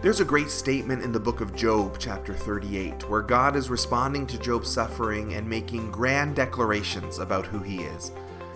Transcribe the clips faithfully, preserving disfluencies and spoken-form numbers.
There's a great statement in the book of Job, chapter thirty-eight, where God is responding to Job's suffering and making grand declarations about who he is.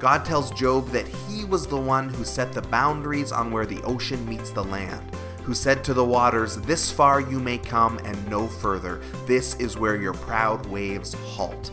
God tells Job that he was the one who set the boundaries on where the ocean meets the land, who said to the waters, "This far you may come and no further. This is where your proud waves halt."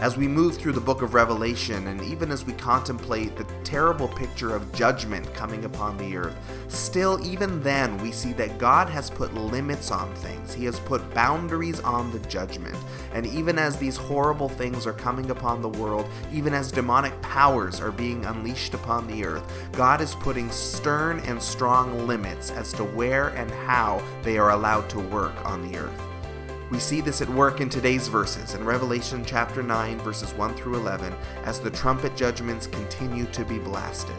As we move through the book of Revelation, and even as we contemplate the terrible picture of judgment coming upon the earth, still, even then, we see that God has put limits on things. He has put boundaries on the judgment. And even as these horrible things are coming upon the world, even as demonic powers are being unleashed upon the earth, God is putting stern and strong limits as to where and how they are allowed to work on the earth. We see this at work in today's verses, in Revelation chapter nine, verses one through eleven, as the trumpet judgments continue to be blasted.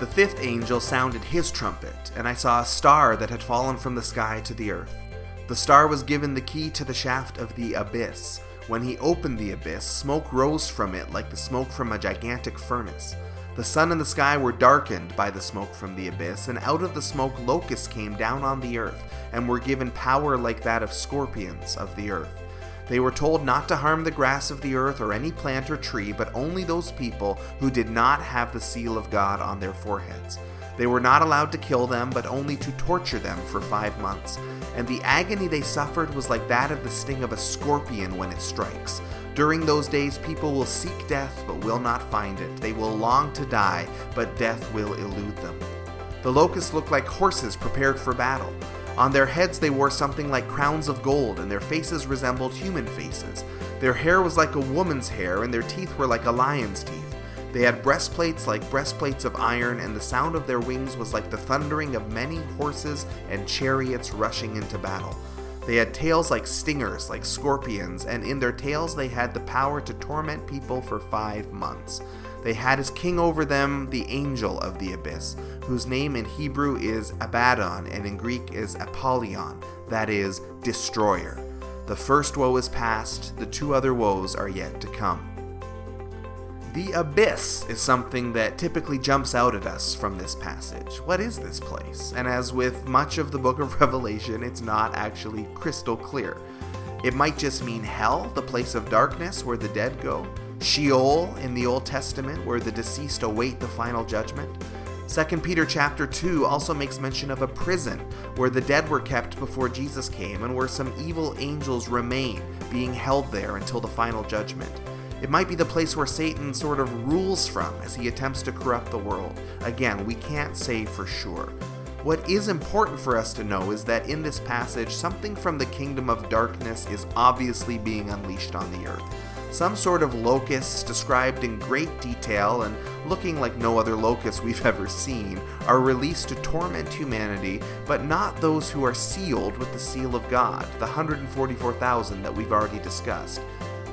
The fifth angel sounded his trumpet, and I saw a star that had fallen from the sky to the earth. The star was given the key to the shaft of the abyss. When he opened the abyss, smoke rose from it like the smoke from a gigantic furnace. The sun and the sky were darkened by the smoke from the abyss, and out of the smoke locusts came down on the earth, and were given power like that of scorpions of the earth. They were told not to harm the grass of the earth or any plant or tree, but only those people who did not have the seal of God on their foreheads. They were not allowed to kill them, but only to torture them for five months. And the agony they suffered was like that of the sting of a scorpion when it strikes. During those days, people will seek death, but will not find it. They will long to die, but death will elude them. The locusts looked like horses prepared for battle. On their heads they wore something like crowns of gold, and their faces resembled human faces. Their hair was like a woman's hair, and their teeth were like a lion's teeth. They had breastplates like breastplates of iron, and the sound of their wings was like the thundering of many horses and chariots rushing into battle. They had tails like stingers, like scorpions, and in their tails they had the power to torment people for five months. They had as king over them the angel of the abyss, whose name in Hebrew is Abaddon, and in Greek is Apollyon, that is, destroyer. The first woe is past, the two other woes are yet to come. The abyss is something that typically jumps out at us from this passage. What is this place? And as with much of the book of Revelation, it's not actually crystal clear. It might just mean hell, the place of darkness where the dead go, Sheol in the Old Testament where the deceased await the final judgment. Second Peter chapter two also makes mention of a prison where the dead were kept before Jesus came and where some evil angels remain, being held there until the final judgment. It might be the place where Satan sort of rules from as he attempts to corrupt the world. Again, we can't say for sure. What is important for us to know is that in this passage, something from the kingdom of darkness is obviously being unleashed on the earth. Some sort of locusts described in great detail and looking like no other locusts we've ever seen are released to torment humanity, but not those who are sealed with the seal of God, the one hundred forty-four thousand that we've already discussed.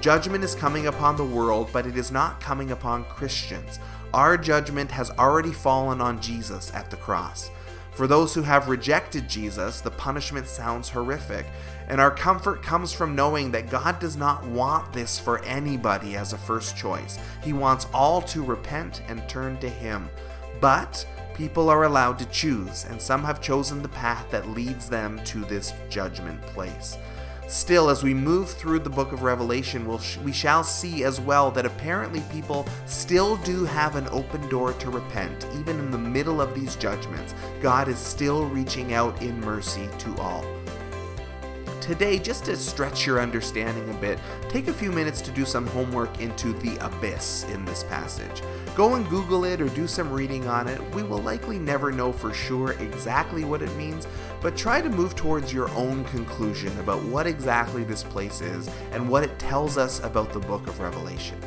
Judgment is coming upon the world, but it is not coming upon Christians. Our judgment has already fallen on Jesus at the cross. For those who have rejected Jesus, the punishment sounds horrific, and our comfort comes from knowing that God does not want this for anybody as a first choice. He wants all to repent and turn to Him. But people are allowed to choose, and some have chosen the path that leads them to this judgment place. Still, as we move through the book of Revelation, we'll sh- we shall see as well that apparently people still do have an open door to repent. Even in the middle of these judgments, God is still reaching out in mercy to all. Today, just to stretch your understanding a bit, take a few minutes to do some homework into the abyss in this passage. Go and Google it or do some reading on it. We will likely never know for sure exactly what it means, but try to move towards your own conclusion about what exactly this place is and what it tells us about the book of Revelation.